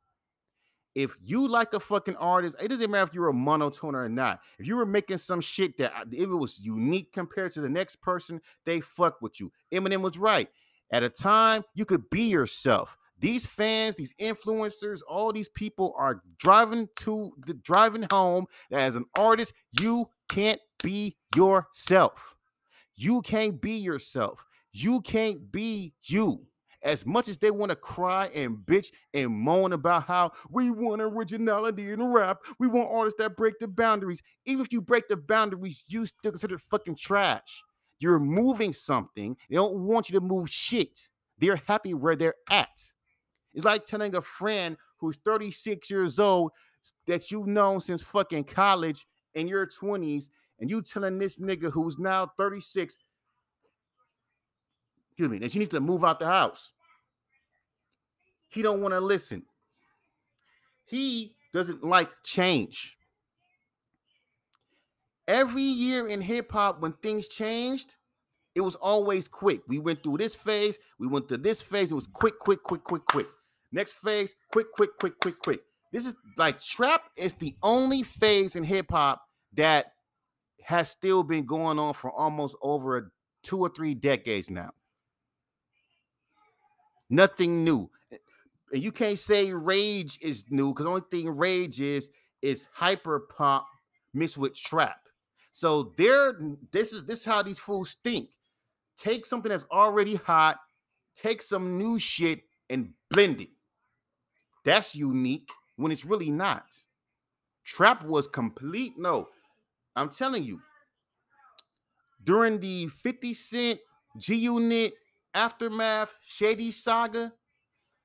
If you like a fucking artist, it doesn't matter if you're a monotone or not. If you were making some shit that, if it was unique compared to the next person, they fuck with you. Eminem was right. At a time, you could be yourself. These fans, these influencers, all these people are driving home that as an artist, you can't be yourself. You can't be yourself. You can't be you. As much as they want to cry and bitch and moan about how we want originality in rap, we want artists that break the boundaries. Even if you break the boundaries, you still considered fucking trash. You're moving something. They don't want you to move shit. They're happy where they're at. It's like telling a friend who's 36 years old that you've known since fucking college in your 20s, and you telling this nigga who's now 36, excuse me, that you need to move out the house. He don't want to listen. He doesn't like change. Every year in hip-hop, when things changed, it was always quick. We went through this phase. We went through this phase. It was quick, quick, quick, quick, quick. Next phase, quick, quick, quick, quick, quick. This is like trap is the only phase in hip-hop that has still been going on for almost over 2 or 3 decades now. Nothing new. And you can't say rage is new because the only thing rage is hyper pop mixed with trap. So this is how these fools think. Take something that's already hot, take some new shit and blend it. That's unique when it's really not. Trap was complete. No, I'm telling you, during the 50 Cent, G-Unit, Aftermath, Shady Saga,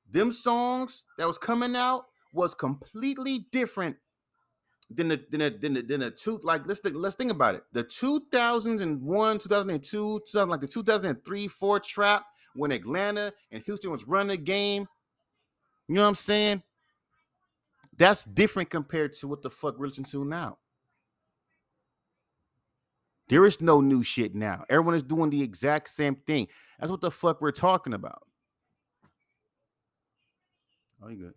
them songs that was coming out was completely different than the two, like, let's think about it. The 2001, 2002, 2000, like the 2003, 4 trap when Atlanta and Houston was running the game. You know what I'm saying? That's different compared to what the fuck we're listening to now. There is no new shit now. Everyone is doing the exact same thing. That's what the fuck we're talking about. Oh, you good.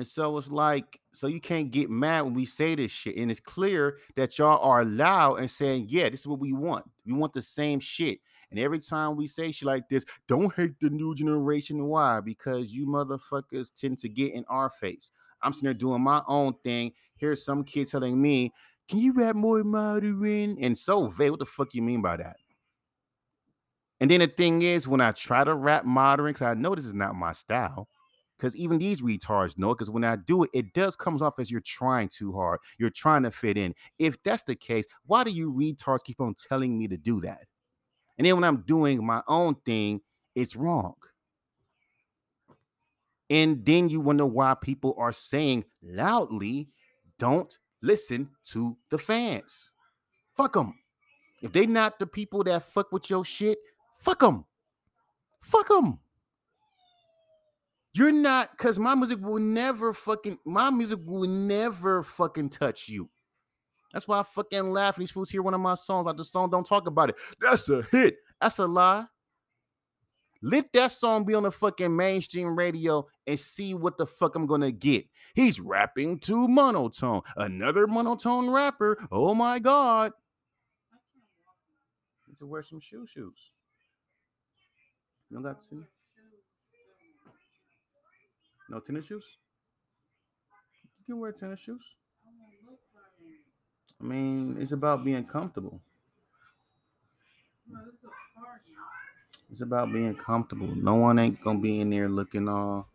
And so it's like, so you can't get mad when we say this shit. And it's clear that y'all are loud and saying, yeah, this is what we want. We want the same shit. And every time we say shit like this, don't hate the new generation. Why? Because you motherfuckers tend to get in our face. I'm sitting there doing my own thing. Here's some kid telling me, can you rap more modern? And so vague. What the fuck you mean by that? And then the thing is, when I try to rap modern, because I know this is not my style, because even these retards know it, because when I do it, it does comes off as you're trying too hard. You're trying to fit in. If that's the case, why do you retards keep on telling me to do that? And then when I'm doing my own thing, it's wrong. And then you wonder why people are saying loudly, don't listen to the fans. Fuck them. If they're not the people that fuck with your shit, fuck them. Fuck them. You're not, because my music will never fucking touch you. That's why I fucking laugh when these fools hear one of my songs, like the song Don't Talk About It. That's a hit. That's a lie. Let that song be on the fucking mainstream radio and see what the fuck I'm gonna get. He's rapping to monotone. Another monotone rapper. Oh my God. I need to wear some shoes. You don't got to see? No tennis shoes? You can wear tennis shoes. I mean, it's about being comfortable. It's about being comfortable. No one ain't going to be in there looking all.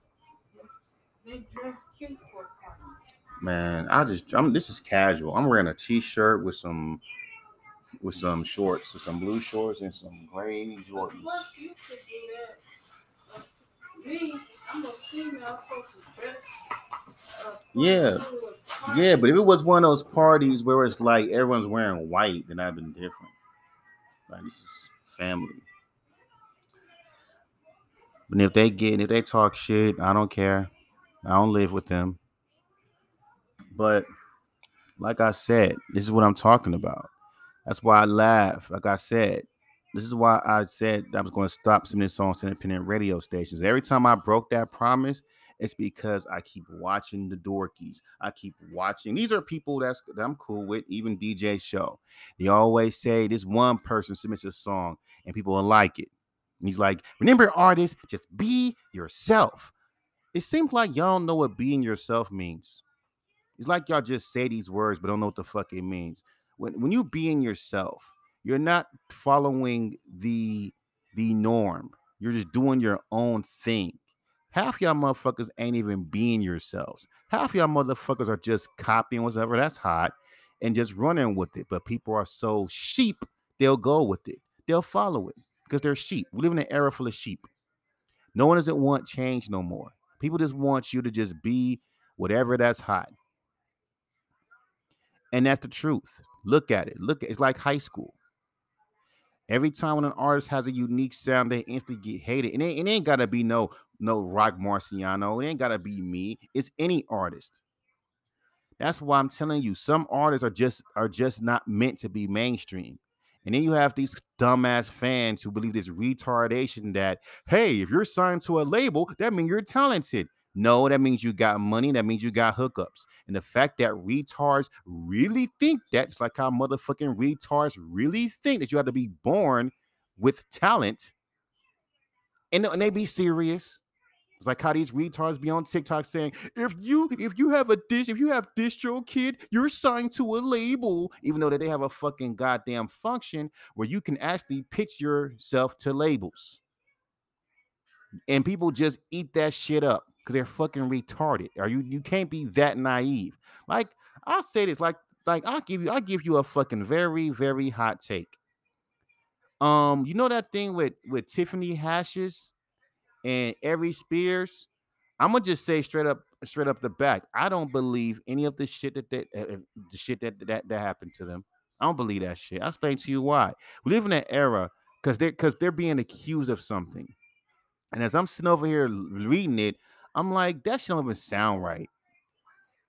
They dress cute for a party. Man, this is casual. I'm wearing a t-shirt with some shorts, with some blue shorts and some gray Jordans. You could do that. Me, I'm a female supposed to dress. Yeah, but if it was one of those parties where it's like everyone's wearing white, then I've been different. Like, this is family. But if they talk shit, I don't care. I don't live with them. But like I said, this is what I'm talking about. That's why I laugh. Like I said, this is why I said I was going to stop sending songs to independent radio stations. Every time I broke that promise, it's because I keep watching the Dorkies. I keep watching. These are people that I'm cool with, even DJ Show. They always say this one person submits a song and people will like it. And he's like, remember artists, just be yourself. It seems like y'all don't know what being yourself means. It's like y'all just say these words but don't know what the fuck it means. When you're being yourself, you're not following the norm. You're just doing your own thing. Half y'all motherfuckers ain't even being yourselves. Half y'all motherfuckers are just copying whatever that's hot and just running with it. But people are so sheep, they'll go with it. They'll follow it because they're sheep. We live in an era full of sheep. No one doesn't want change no more. People just want you to just be whatever that's hot. And that's the truth. Look at it. It's like high school. Every time when an artist has a unique sound, they instantly get hated. And it ain't got to be no Rock Marciano. It ain't got to be me. It's any artist. That's why I'm telling you, some artists are just not meant to be mainstream. And then you have these dumbass fans who believe this retardation that, hey, if you're signed to a label, that means you're talented. No, that means you got money. That means you got hookups. And the fact that retards really think that, it's like how motherfucking retards really think that you have to be born with talent. And they be serious. It's like how these retards be on TikTok saying, if you have Distro Kid, you're signed to a label, even though that they have a fucking goddamn function where you can actually pitch yourself to labels. And people just eat that shit up. Because they're fucking retarded. Are you can't be that naive. Like, I'll say this, like I'll give you a fucking very, very hot take. You know that thing with Tiffany Hashes and Every Spears? I'm gonna just say straight up the back, I don't believe any of the shit that happened to them. I don't believe that shit. I'll explain to you why. We live in an era because they're being accused of something. And as I'm sitting over here reading it, I'm like, that shit don't even sound right.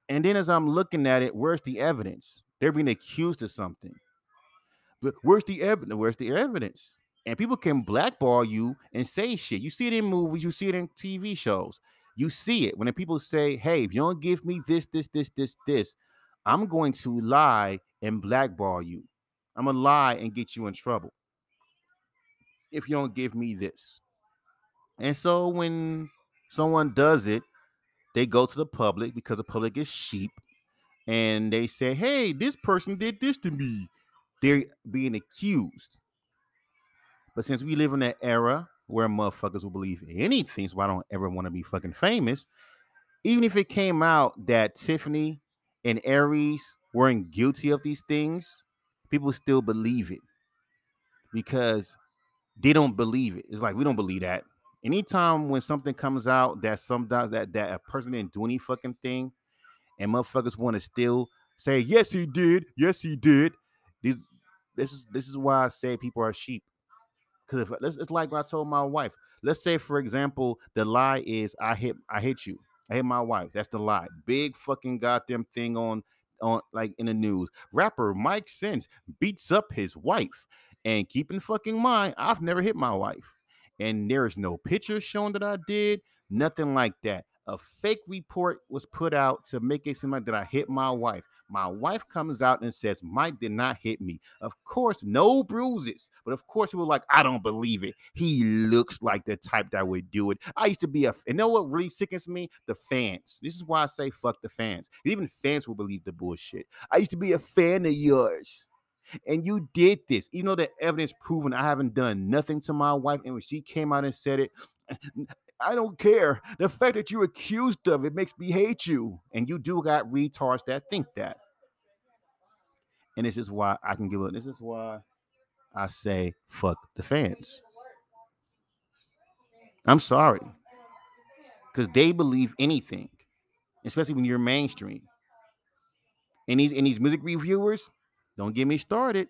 And then as I'm looking at it, where's the evidence? They're being accused of something. But where's the evidence? Where's the evidence? And people can blackball you and say shit. You see it in movies. You see it in TV shows. You see it when the people say, hey, if you don't give me this, I'm going to lie and blackball you. I'm going to lie and get you in trouble if you don't give me this. And so when someone does it, they go to the public because the public is sheep. And they say, hey, this person did this to me. They're being accused. But since we live in an era where motherfuckers will believe anything, so I don't ever want to be fucking famous. Even if it came out that Tiffany and Aries weren't guilty of these things, people still believe it because they don't believe it. It's like, we don't believe that. Anytime when something comes out that sometimes that a person didn't do any fucking thing, and motherfuckers want to still say, yes, he did. Yes, he did. This is why I say people are sheep. Because it's like what I told my wife. Let's say, for example, the lie is I hit you. I hit my wife. That's the lie. Big fucking goddamn thing on like in the news. Rapper Mike Sense beats up his wife. And keep in fucking mind, I've never hit my wife. And there is no picture shown that I did. Nothing like that. A fake report was put out to make it seem like that I hit my wife. My wife comes out and says, Mike did not hit me. Of course, no bruises. But of course, we were like, I don't believe it. He looks like the type that would do it. I used to be you know what really sickens me? The fans. This is why I say fuck the fans. Even fans will believe the bullshit. I used to be a fan of yours. And you did this. Even though the evidence proven I haven't done nothing to my wife. And when she came out and said it, I don't care. The fact that you're accused of it makes me hate you. And you do got retards that think that. And this is why I can give up. This is why I say fuck the fans. I'm sorry. Because they believe anything. Especially when you're mainstream. And these music reviewers, don't get me started.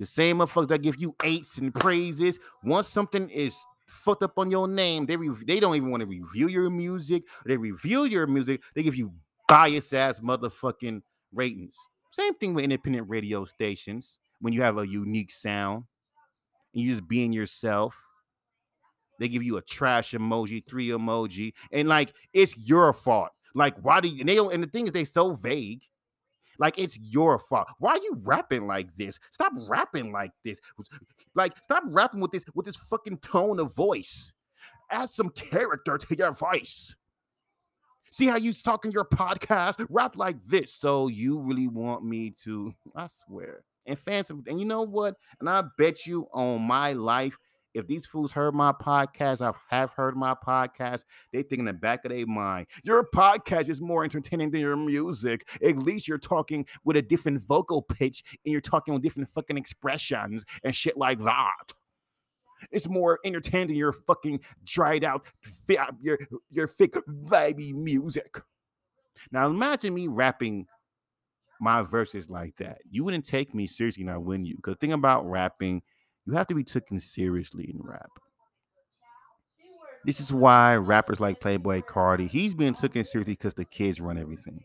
The same motherfuckers that give you eights and praises. Once something is fucked up on your name, they don't even want to review your music. They review your music, they give you biased ass motherfucking ratings. Same thing with independent radio stations. When you have a unique sound and you just being yourself, they give you a trash emoji, 3 emoji, and like it's your fault. Like, why do you? And they don't. And the thing is, they so vague. Like, it's your fault. Why are you rapping like this? Stop rapping like this. Like, stop rapping with this fucking tone of voice. Add some character to your voice. See how you talk in your podcast? Rap like this. So you really want me to, I swear. And fans, and you know what? And I bet you on my life, if these fools heard my podcast, I have heard my podcast, they think in the back of their mind, your podcast is more entertaining than your music. At least you're talking with a different vocal pitch and you're talking with different fucking expressions and shit like that. It's more entertaining than your fucking dried out, your thick, vibey music. Now imagine me rapping my verses like that. You wouldn't take me seriously and I wouldn't you. Because the thing about rapping, you have to be taken seriously in rap. This is why rappers like Playboi Carti, he's being taken seriously because the kids run everything.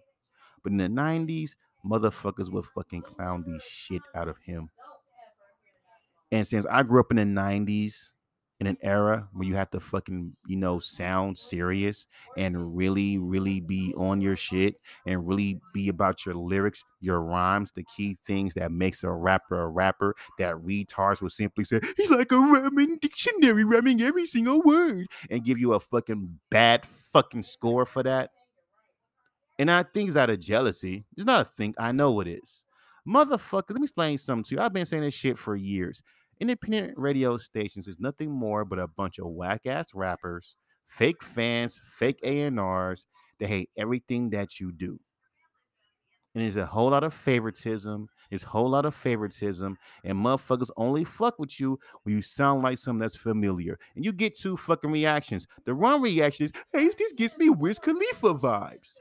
But in the 90s, motherfuckers would fucking clown the shit out of him. And since I grew up in the 90s, in an era where you have to fucking, sound serious and really, really be on your shit and really be about your lyrics, your rhymes, the key things that makes a rapper that retards will simply say, he's like a rhyming dictionary, rhyming every single word, and give you a fucking bad fucking score for that. And I think it's out of jealousy. It's not a thing. I know it is. Motherfucker, let me explain something to you. I've been saying this shit for years. Independent radio stations is nothing more but a bunch of whack-ass rappers, fake fans, fake A&Rs. They hate everything that you do. And there's a whole lot of favoritism. And motherfuckers only fuck with you when you sound like something that's familiar. And you get 2 fucking reactions. The wrong reaction is, hey, this gives me Wiz Khalifa vibes.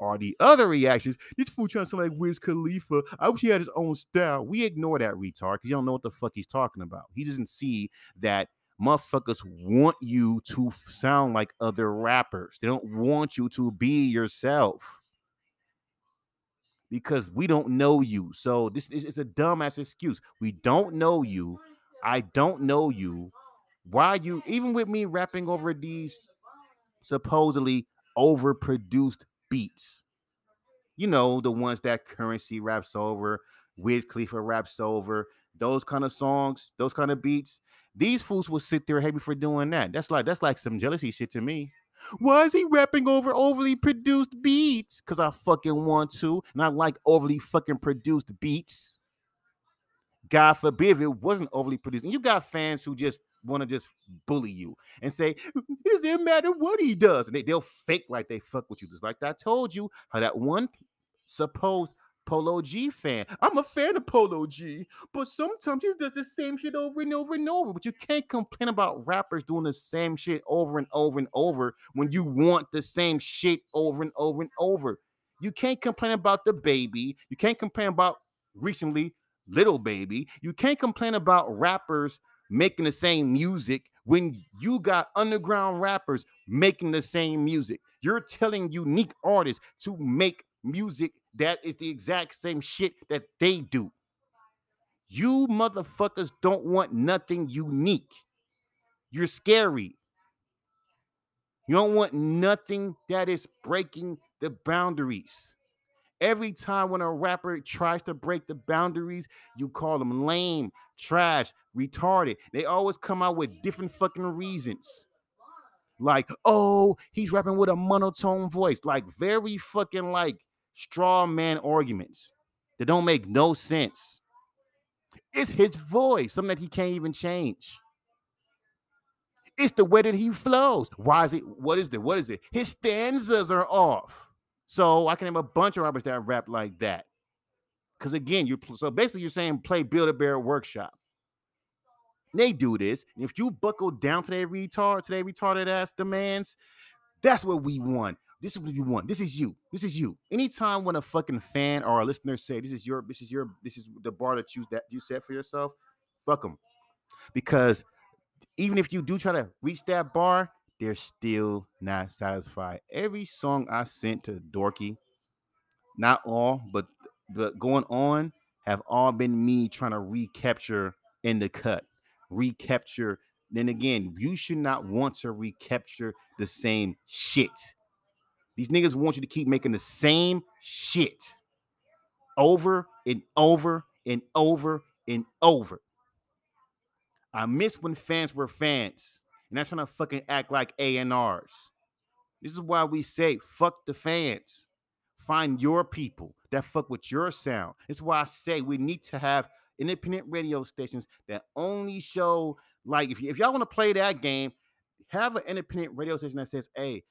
Or the other reactions, this fool trying to sound like Wiz Khalifa. I wish he had his own style. We ignore that retard because you don't know what the fuck he's talking about. He doesn't see that motherfuckers want you to sound like other rappers. They don't want you to be yourself because we don't know you. So this is a dumbass excuse. We don't know you. I don't know you. Why you, even with me rapping over these supposedly overproduced beats. You know, the ones that Curren$y raps over, Wiz Khalifa raps over, those kind of songs, those kind of beats. These fools will sit there happy for doing that. That's like some jealousy shit to me. Why is he rapping over overly produced beats? Because I fucking want to, and I like overly fucking produced beats. God forbid if it wasn't overly produced. And you got fans who just want to just bully you and say, it doesn't matter what he does. And they'll fake like they fuck with you. Just like I told you how that one supposed Polo G fan. I'm a fan of Polo G, but sometimes he does the same shit over and over and over. But you can't complain about rappers doing the same shit over and over and over when you want the same shit over and over and over. You can't complain about the baby. You can't complain about recently Lil Baby. You can't complain about rappers making the same music when you got underground rappers making the same music. You're telling unique artists to make music that is the exact same shit that they do. You motherfuckers don't want nothing unique. You're scary. You don't want nothing that is breaking the boundaries. Every time when a rapper tries to break the boundaries, you call them lame, trash, retarded. They always come out with different fucking reasons. Like, oh, he's rapping with a monotone voice. Like very fucking like straw man arguments that don't make no sense. It's his voice, something that he can't even change. It's the way that he flows. Why is it? What is it? His stanzas are off. So I can name a bunch of rappers that rap like that. Because again, you're saying play Build-A-Bear Workshop. They do this. And if you buckle down to their retarded ass demands, that's what we want. This is what you want. This is you. This is you. Anytime when a fucking fan or a listener say, this is the bar that you set for yourself, fuck them. Because even if you do try to reach that bar, they're still not satisfied. Every song I sent to Dorky, not all, but going on, have all been me trying to recapture in the cut. Recapture. Then again, you should not want to recapture the same shit. These niggas want you to keep making the same shit over and over and over and over. I miss when fans were fans. And that's trying to fucking act like A&Rs. This is why we say, fuck the fans. Find your people that fuck with your sound. It's why I say we need to have independent radio stations that only show, like, if y'all want to play that game, have an independent radio station that says, hey,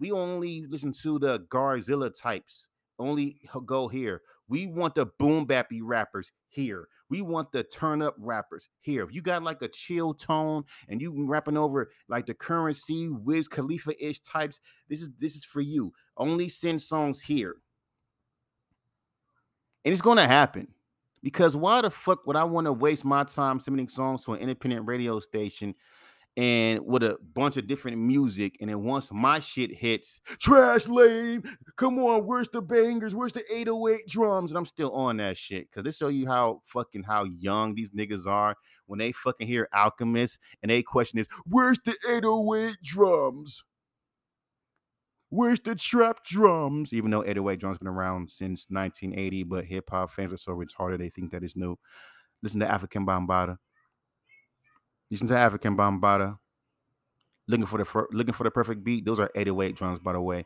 we only listen to the Garzilla types. Only go here. We want the boom bappy rappers here. We want the turn up rappers here. If you got like a chill tone and you rapping over like the Curren$y, Wiz Khalifa-ish types, this is for you. Only send songs here. And it's going to happen. Because why the fuck would I want to waste my time submitting songs to an independent radio station and with a bunch of different music, and then once my shit hits, trash lane, come on, where's the bangers, where's the 808 drums, and I'm still on that shit, because this show you how young these niggas are when they fucking hear Alchemist, and they question is, where's the 808 drums, where's the trap drums, even though 808 drums been around since 1980, but hip-hop fans are so retarded, they think that it's new. Listen to Afrika Bambaataa. Listen to Afrika Bambaataa. Looking for the perfect beat. Those are 808 drums, by the way.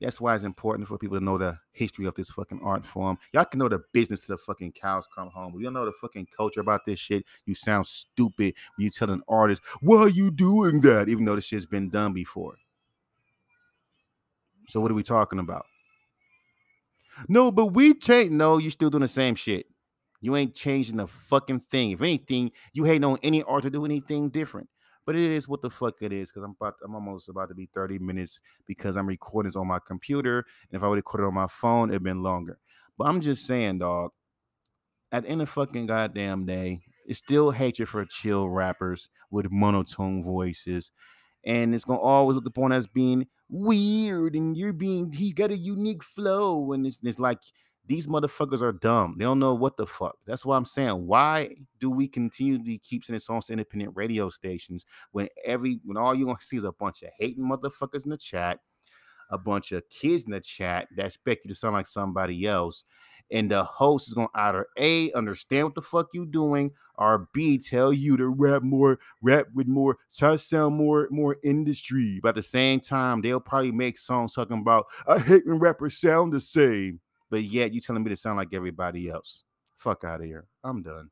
That's why it's important for people to know the history of this fucking art form. Y'all can know the business to the fucking cows come home. You don't know the fucking culture about this shit. You sound stupid when you tell an artist, why are you doing that? Even though this shit's been done before. So what are we talking about? No, but we changed. No, you're still doing the same shit. You ain't changing the fucking thing. If anything, you hate on any art to do anything different. But it is what the fuck it is, because I'm almost about to be 30 minutes because I'm recording this on my computer. And if I would record it on my phone, it'd been longer. But I'm just saying, dog, at the end of fucking goddamn day, it's still hatred for chill rappers with monotone voices. And it's going to always look upon as being weird and he's got a unique flow. And it's like, These motherfuckers are dumb. They don't know what the fuck. That's why I'm saying, why do we continually keep sending songs to independent radio stations when all you're going to see is a bunch of hating motherfuckers in the chat, a bunch of kids in the chat that expect you to sound like somebody else, and the host is going to either A, understand what the fuck you doing, or B, tell you to rap with more, try to sound more industry. But at the same time, they'll probably make songs talking about, I hate when rappers sound the same, but yet you telling me to sound like everybody else. Fuck out of here. I'm done.